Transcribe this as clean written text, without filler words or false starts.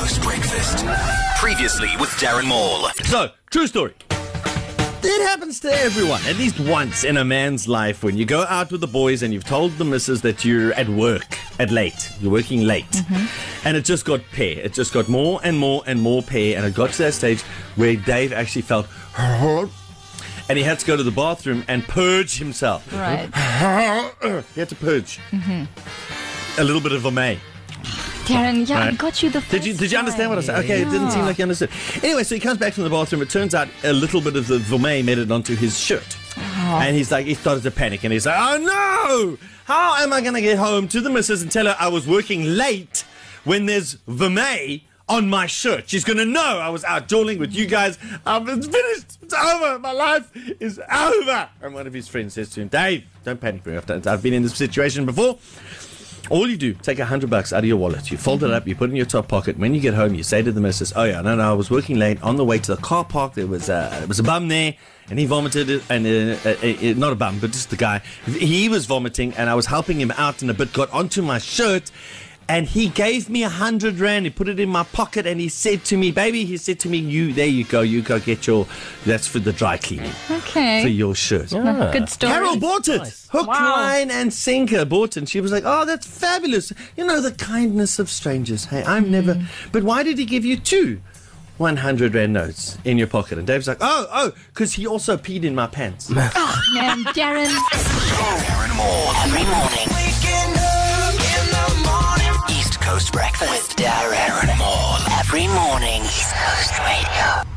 House Breakfast. Previously with Darren Maul. So, true story. It happens to everyone, at least once in a man's life, when you go out with the boys and you've told the missus that you're at work, you're working late. Mm-hmm. And it just got pear. It just got more and more and more pear. And it got to that stage where Dave actually felt... And he had to go to the bathroom and purge himself. Right. He had to purge. Mm-hmm. A little bit of vomit. Darren, yeah, right. I got you the first Did you understand what I said? Okay, yeah. It didn't seem like you understood. Anyway, so he comes back from the bathroom. It turns out a little bit of the vomit made it onto his shirt. Oh. And he's like, he started to panic. And he's like, oh no! How am I going to get home to the missus and tell her I was working late when there's vomit on my shirt? She's going to know I was out jawling with you guys. It's finished. It's over. My life is over. And one of his friends says to him, Dave, don't panic very often. I've been in this situation before. All you do, take $100 out of your wallet. You fold it up, you put it in your top pocket. When you get home, you say to the missus, oh yeah, no, I was working late. On the way to the car park, there was a bum there, and he vomited. And not a bum, but just the guy. He was vomiting, and I was helping him out, and a bit got onto my shirt. And he gave me 100 rand. He put it in my pocket, and he said to me, baby, you go get your, that's for the dry cleaning. Okay. For your shirt. Yeah. Good story. Carol bought it. Nice. Hook, line, and sinker bought it. And she was like, oh, that's fabulous. You know, the kindness of strangers. Hey, I'm never, but why did he give you two 100 rand notes in your pocket? And Dave's like, oh, because he also peed in my pants. Oh, man, Darren. Darren Moore, every morning. Breakfast with Darren Maul every morning, East Coast Radio.